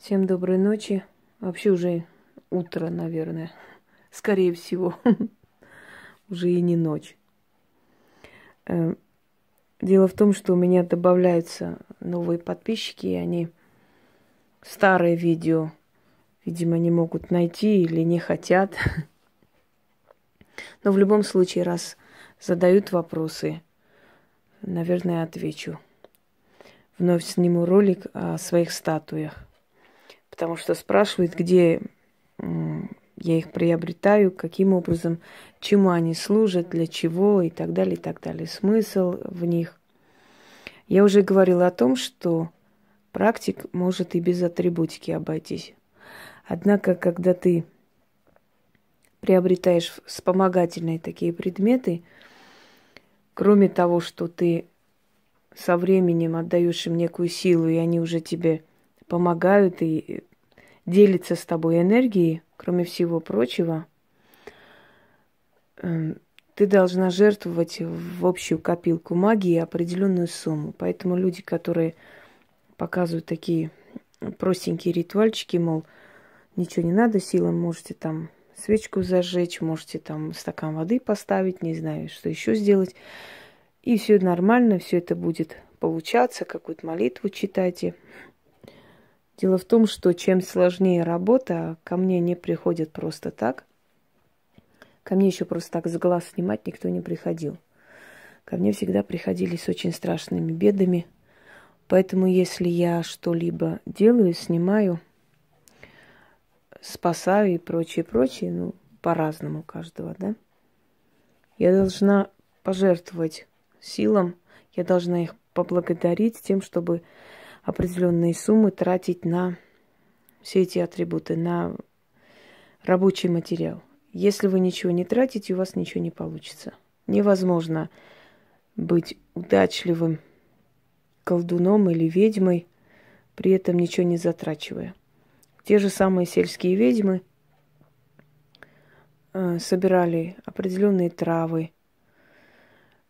Всем доброй ночи. Вообще уже утро, наверное. Скорее всего. Уже и не ночь. Дело в том, что у меня добавляются новые подписчики, и они старые видео, видимо, не могут найти или не хотят. Но в любом случае, раз задают вопросы, наверное, отвечу. Вновь сниму ролик о своих статуях, потому что спрашивают, где я их приобретаю, каким образом, чему они служат, для чего и так далее, смысл в них. Я уже говорила о том, что практик может и без атрибутики обойтись. Однако, когда ты приобретаешь вспомогательные такие предметы, кроме того, что ты со временем отдаешь им некую силу, и они уже тебе помогают и делятся с тобой энергией, кроме всего прочего, ты должна жертвовать в общую копилку магии определенную сумму. Поэтому люди, которые показывают такие простенькие ритуальчики, мол, ничего не надо, сила, можете там свечку зажечь, можете там стакан воды поставить, не знаю, что еще сделать. И все нормально, все это будет получаться, какую-то молитву читайте. Дело в том, что чем сложнее работа, ко мне не приходят просто так. Ко мне еще просто так с глаз снимать никто не приходил. Ко мне всегда приходили с очень страшными бедами. Поэтому если я что-либо делаю, снимаю, спасаю и прочее, ну, по-разному каждого, да? Я должна пожертвовать силам, я должна их поблагодарить тем, чтобы определенные суммы тратить на все эти атрибуты, на рабочий материал. Если вы ничего не тратите, у вас ничего не получится. Невозможно быть удачливым колдуном или ведьмой, при этом ничего не затрачивая. Те же самые сельские ведьмы собирали определенные травы.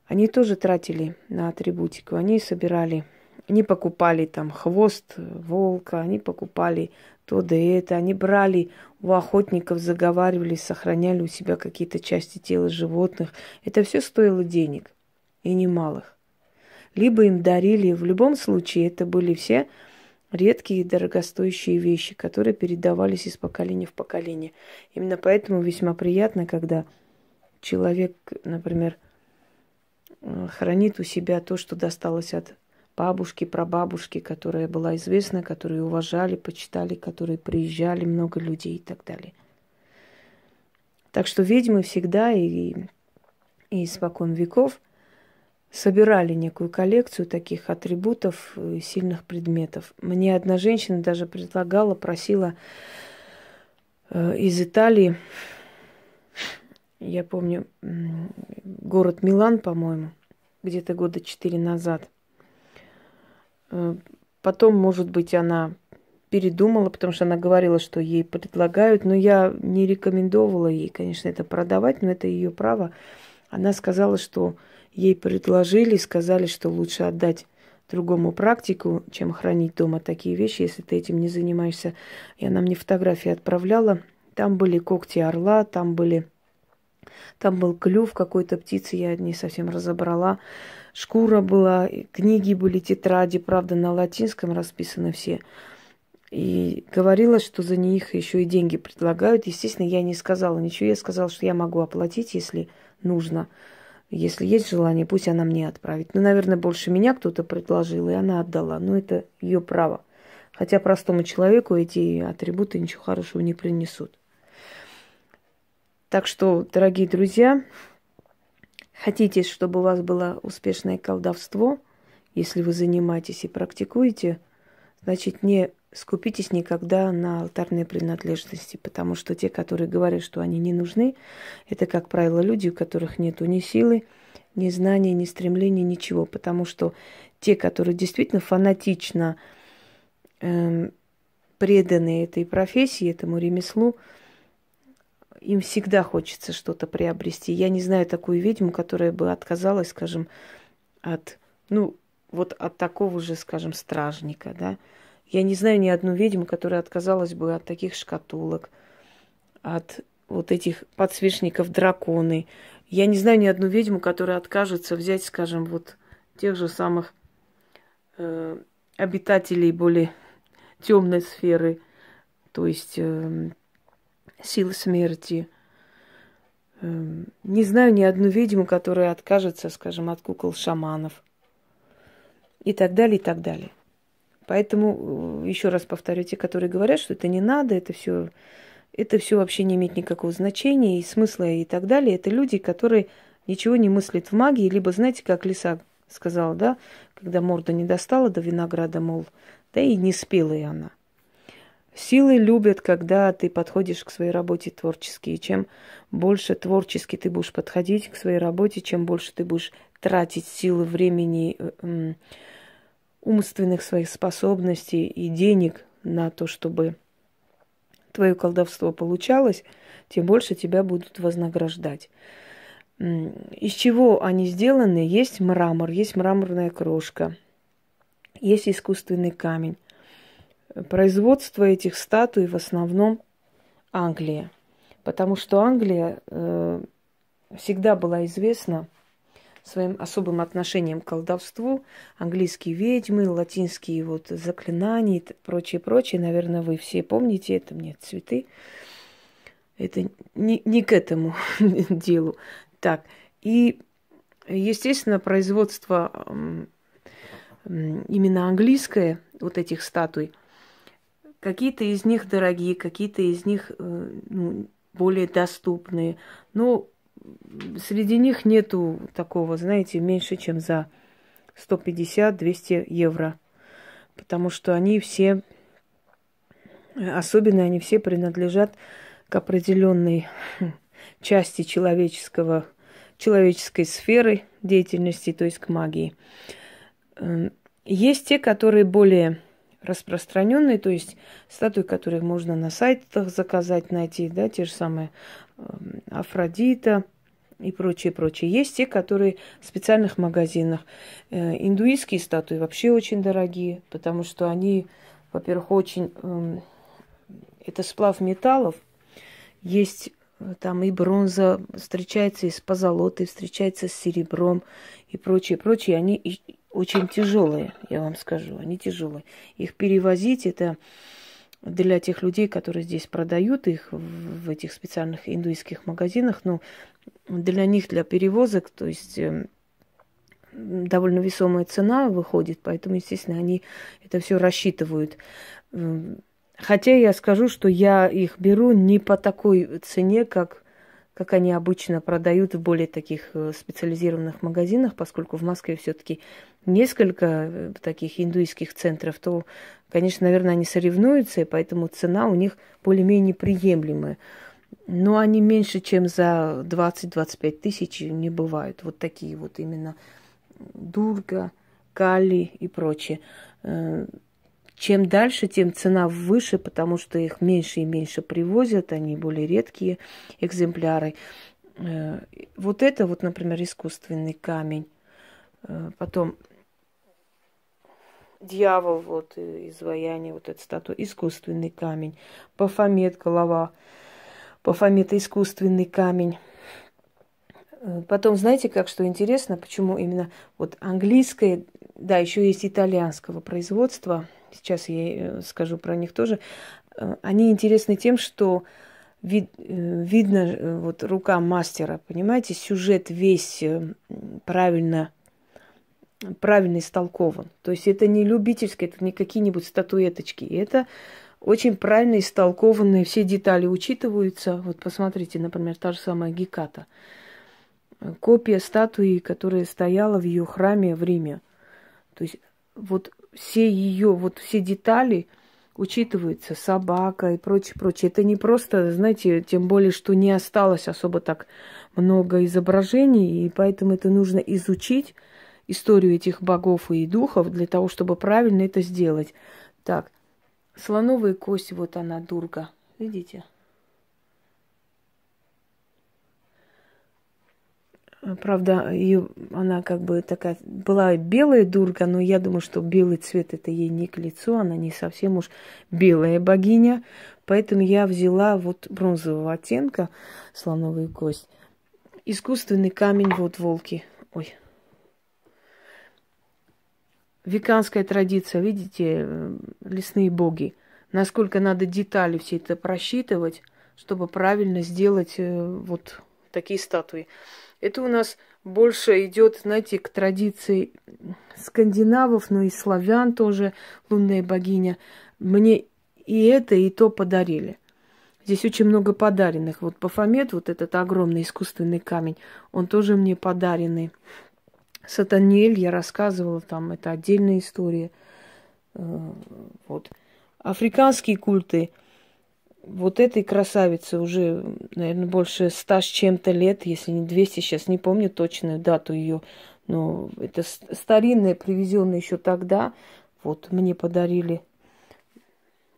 Они тоже тратили на атрибутику, они собирали. Они покупали там хвост волка, они покупали то да это, они брали у охотников, заговаривали, сохраняли у себя какие-то части тела животных. Это все стоило денег, и немалых. Либо им дарили, в любом случае, это были все редкие и дорогостоящие вещи, которые передавались из поколения в поколение. Именно поэтому весьма приятно, когда человек, например, хранит у себя то, что досталось от бабушки, прабабушки, которая была известна, которые уважали, почитали, которые приезжали, много людей и так далее. Так что ведьмы всегда и испокон веков собирали некую коллекцию таких атрибутов, сильных предметов. Мне одна женщина даже предлагала, просила из Италии, я помню, город Милан, по-моему, где-то года 4 назад. Потом, может быть, она передумала, потому что она говорила, что ей предлагают. Но я не рекомендовала ей, конечно, это продавать, но это ее право. Она сказала, что ей предложили, сказали, что лучше отдать другому практику, чем хранить дома такие вещи, если ты этим не занимаешься. И она мне фотографии отправляла. Там были когти орла, там был клюв какой-то птицы, я не совсем разобрала. Шкура была, книги были, тетради, правда, на латинском расписаны все. И говорила, что за них еще и деньги предлагают. Естественно, я не сказала ничего. Я сказала, что я могу оплатить, если нужно. Если есть желание, пусть она мне отправит. Ну, наверное, больше меня кто-то предложил, и она отдала. Но это ее право. Хотя простому человеку эти атрибуты ничего хорошего не принесут. Так что, дорогие друзья, хотите, чтобы у вас было успешное колдовство, если вы занимаетесь и практикуете, значит, не скупитесь никогда на алтарные принадлежности, потому что те, которые говорят, что они не нужны, это, как правило, люди, у которых нет ни силы, ни знания, ни стремления, ничего, потому что те, которые действительно фанатично преданы этой профессии, этому ремеслу, им всегда хочется что-то приобрести. Я не знаю такую ведьму, которая бы отказалась, скажем, от такого же, скажем, стражника, да, Я не знаю ни одну ведьму, которая отказалась бы от таких шкатулок, от вот этих подсвечников драконы. Я не знаю ни одну ведьму, которая откажется взять, скажем, вот тех же самых обитателей более темной сферы, то есть сил смерти. Не знаю ни одну ведьму, которая откажется, скажем, от кукол шаманов и так далее, и так далее. Поэтому, еще раз повторю, те, которые говорят, что это не надо, это все вообще не имеет никакого значения и смысла и так далее. Это люди, которые ничего не мыслят в магии, либо, знаете, как лиса сказала, да, когда морда не достала до винограда, мол, да и не спела и она. Силы любят, когда ты подходишь к своей работе творчески. И чем больше творчески ты будешь подходить к своей работе, чем больше ты будешь тратить силы, времени, умственных своих способностей и денег на то, чтобы твое колдовство получалось, тем больше тебя будут вознаграждать. Из чего они сделаны? Есть мрамор, есть мраморная крошка, есть искусственный камень. Производство этих статуй в основном Англия, потому что Англия всегда была известна своим особым отношением к колдовству, английские ведьмы, латинские вот заклинания и прочее. Наверное, вы все помните, это мне цветы. Это не к этому делу. Так, и, естественно, производство именно английское, вот этих статуй, какие-то из них дорогие, какие-то из них более доступные, но среди них нету такого, знаете, меньше, чем за 150-200 евро. Потому что они все, особенно они все принадлежат к определенной части человеческой сферы деятельности, то есть к магии. Есть те, которые более распространенные, то есть статуи, которые можно на сайтах заказать, найти, да, те же самые Афродита и прочее. Есть те, которые в специальных магазинах. Индуистские статуи вообще очень дорогие, потому что они, во-первых, очень... Это сплав металлов. Есть там и бронза, встречается и с позолотой, встречается с серебром и прочее. Они очень тяжелые, я вам скажу, они тяжелые. Их перевозить, это для тех людей, которые здесь продают их в этих специальных индуистских магазинах, но для них, для перевозок, то есть довольно весомая цена выходит, поэтому, естественно, они это все рассчитывают. Хотя я скажу, что я их беру не по такой цене, как они обычно продают в более таких специализированных магазинах, поскольку в Москве все-таки несколько таких индуистских центров, то, конечно, наверное, они соревнуются, и поэтому цена у них более-менее приемлемая. Но они меньше, чем за 20-25 тысяч не бывают. Вот такие вот именно Дурга, Кали и прочее. Чем дальше, тем цена выше, потому что их меньше и меньше привозят, они более редкие экземпляры. Вот это вот, например, искусственный камень. Потом дьявол, вот изваяние, вот эта статуя, искусственный камень. Бафомет, голова Бафомета, искусственный камень. Потом, знаете, как что интересно, почему именно вот английское, да, еще есть итальянского производства. Сейчас я скажу про них тоже. Они интересны тем, что видно вот рука мастера, понимаете, сюжет весь правильно истолкован. То есть это не любительские, это не какие-нибудь статуэточки. Это очень правильно истолкованные, все детали учитываются. Вот посмотрите, например, та же самая Геката. Копия статуи, которая стояла в ее храме в Риме. То есть вот все ее, вот все детали учитываются, собака и прочее. Это не просто, знаете, тем более, что не осталось особо так много изображений, и поэтому это нужно изучить, историю этих богов и духов, для того, чтобы правильно это сделать. Так, слоновая кость, вот она, Дурга, видите? Правда, ее, она как бы такая была белая дурка, но я думаю, что белый цвет это ей не к лицу, она не совсем уж белая богиня. Поэтому я взяла вот бронзового оттенка слоновую кость. Искусственный камень, вот волки. Ой. Веканская традиция, видите, лесные боги. Насколько надо детали все это просчитывать, чтобы правильно сделать вот такие статуи. Это у нас больше идет, знаете, к традиции скандинавов, но и славян тоже, лунная богиня. Мне и это, и то подарили. Здесь очень много подаренных. Вот Бафомет, вот этот огромный искусственный камень, он тоже мне подаренный. Сатаниэль, я рассказывала, там это отдельная история. Вот. Африканские культы. Вот этой красавице уже, наверное, больше 100 с чем-то лет, если не 200, сейчас не помню точную дату ее, но это старинная, привезенная еще тогда. Вот мне подарили.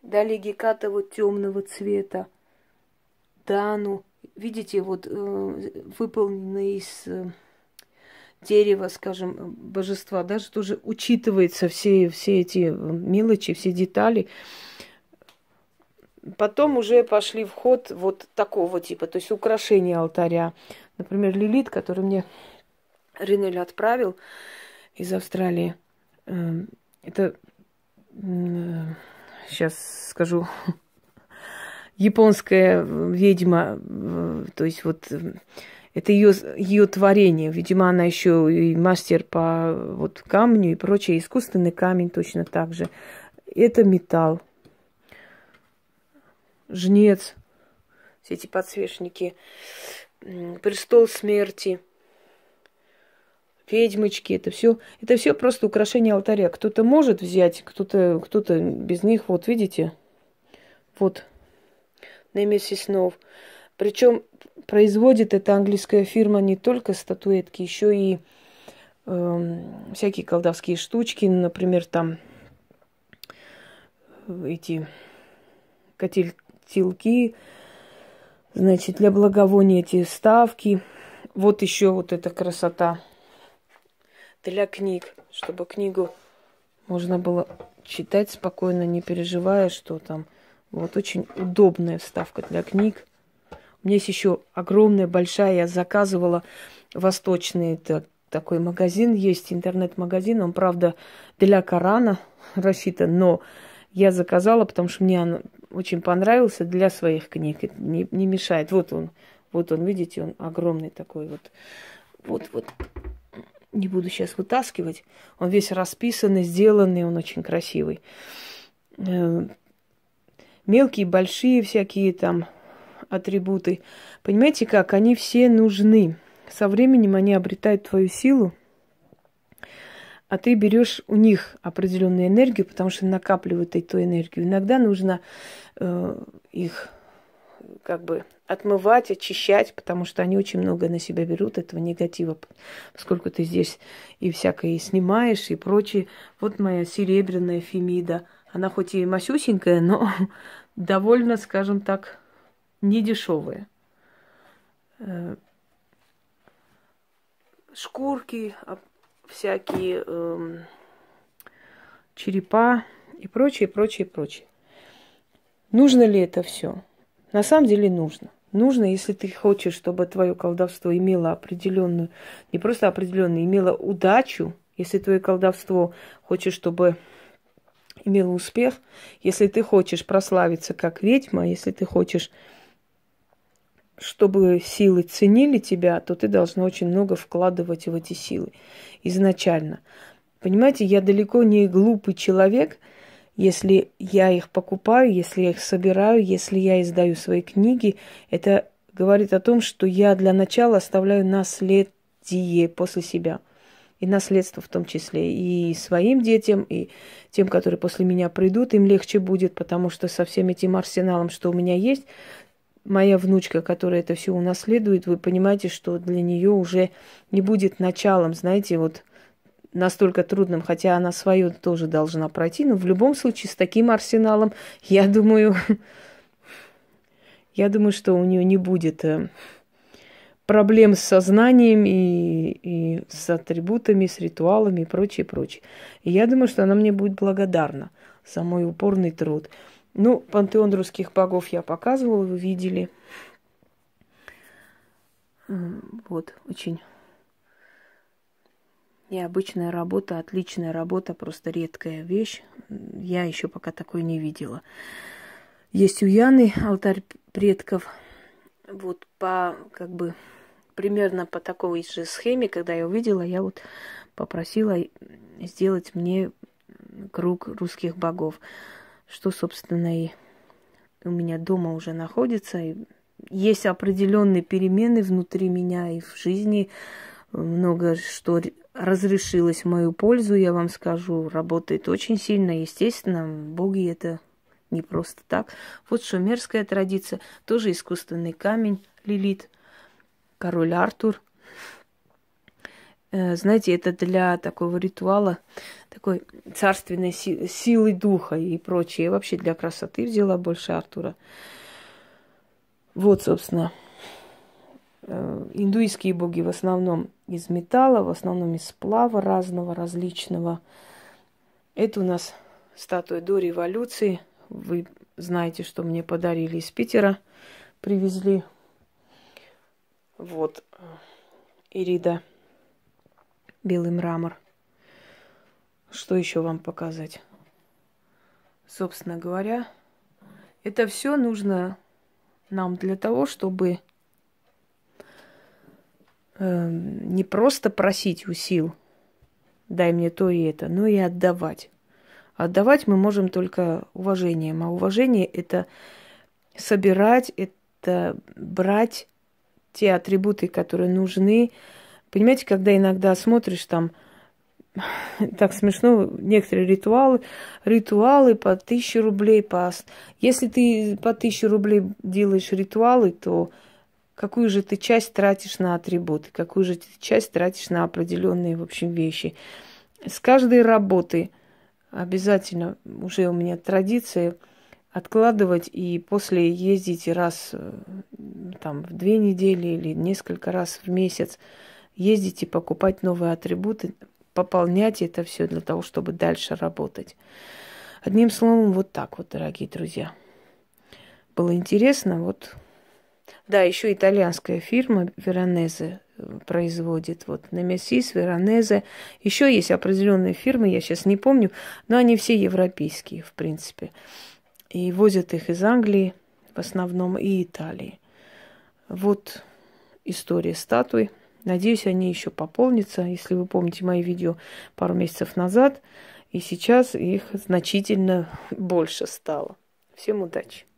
Далее Геката вот темного цвета. Дану. Видите, вот выполненная из дерева, скажем, божества. Даже тоже учитывается все эти мелочи, все детали. Потом уже пошли в ход вот такого типа, то есть украшения алтаря. Например, Лилит, который мне Ренель отправил из Австралии. Это, сейчас скажу, японская ведьма, то есть вот это ее творение. Видимо, она еще и мастер по вот камню и прочее. Искусственный камень точно так же. Это металл. Жнец, все эти подсвечники, престол смерти, ведьмочки, это все просто украшение алтаря. Кто-то может взять, кто-то без них. Вот видите, вот Nemesis Now. Причем производит эта английская фирма не только статуэтки, еще и всякие колдовские штучки, например, там эти котелки, значит, для благовония эти ставки. Вот еще вот эта красота для книг, чтобы книгу можно было читать спокойно, не переживая, что там. Вот очень удобная вставка для книг. У меня есть еще огромная, большая, я заказывала восточный, это такой магазин, есть интернет-магазин, он, правда, для Корана рассчитан, но я заказала, потому что мне он очень понравился для своих книг. Не мешает. Вот он, видите, он огромный такой вот. Вот. Не буду сейчас вытаскивать. Он весь расписанный, сделанный, он очень красивый. Мелкие, большие всякие там атрибуты. Понимаете как? Они все нужны. Со временем они обретают твою силу. А ты берешь у них определенную энергию, потому что накапливают эту энергию. Иногда нужно их как бы отмывать, очищать, потому что они очень много на себя берут этого негатива, поскольку ты здесь и всякое снимаешь, и прочее. Вот моя серебряная Фемида. Она хоть и масюсенькая, но довольно, скажем так, недешевая. Шкурки, всякие черепа и прочее. Нужно ли это все? На самом деле нужно. Нужно, если ты хочешь, чтобы твое колдовство имело определенную, не просто определенную, имело удачу, если твое колдовство хочешь, чтобы имело успех, если ты хочешь прославиться как ведьма, если ты хочешь, чтобы силы ценили тебя, то ты должна очень много вкладывать в эти силы изначально. Понимаете, я далеко не глупый человек, если я их покупаю, если я их собираю, если я издаю свои книги. Это говорит о том, что я для начала оставляю наследие после себя. И наследство в том числе. И своим детям, и тем, которые после меня придут, им легче будет, потому что со всем этим арсеналом, что у меня есть, моя внучка, которая это все унаследует, вы понимаете, что для нее уже не будет началом, знаете, вот настолько трудным, хотя она свое тоже должна пройти, но в любом случае с таким арсеналом, я думаю, что у нее не будет проблем с сознанием и с атрибутами, с ритуалами и прочее, прочее. И я думаю, что она мне будет благодарна за мой упорный труд. Ну, пантеон русских богов я показывала, вы видели. Вот, очень необычная работа, отличная работа, просто редкая вещь. Я еще пока такой не видела. Есть у Яны алтарь предков. Вот по, как бы, примерно по такой же схеме, когда я увидела, я вот попросила сделать мне круг русских богов, что, собственно, и у меня дома уже находится. И есть определенные перемены внутри меня и в жизни. Много что разрешилось в мою пользу, я вам скажу. Работает очень сильно, естественно, боги это не просто так. Вот шумерская традиция, тоже искусственный камень, Лилит, король Артур. Знаете, это для такого ритуала, такой царственной силы духа и прочее. Я вообще для красоты взяла больше Артура. Вот, собственно, индуистские боги в основном из металла, в основном из сплава разного, различного. Это у нас статуя до революции. Вы знаете, что мне подарили из Питера, привезли. Вот, Ирида, белый мрамор. Что еще вам показать? Собственно говоря, это все нужно нам для того, чтобы не просто просить у сил, дай мне то и это, но и отдавать. Отдавать мы можем только уважением. А уважение – это собирать, это брать те атрибуты, которые нужны. Понимаете, когда иногда смотришь там, так смешно, некоторые ритуалы по 1000 рублей. Если ты по 1000 рублей делаешь ритуалы, то какую же ты часть тратишь на атрибуты, какую же ты часть тратишь на определенные, в общем, вещи. С каждой работы обязательно, уже у меня традиция, откладывать и после ездить раз там, в 2 недели или несколько раз в месяц, ездить и покупать новые атрибуты, пополнять это все для того, чтобы дальше работать. Одним словом, вот так вот, дорогие друзья. Было интересно, вот. Да, еще итальянская фирма Веронезе производит. Вот Nemesis, Веронезе. Еще есть определенные фирмы, я сейчас не помню, но они все европейские, в принципе. И возят их из Англии, в основном, и Италии. Вот история статуи. Надеюсь, они еще пополнятся. Если вы помните мои видео пару месяцев назад, и сейчас их значительно больше стало. Всем удачи!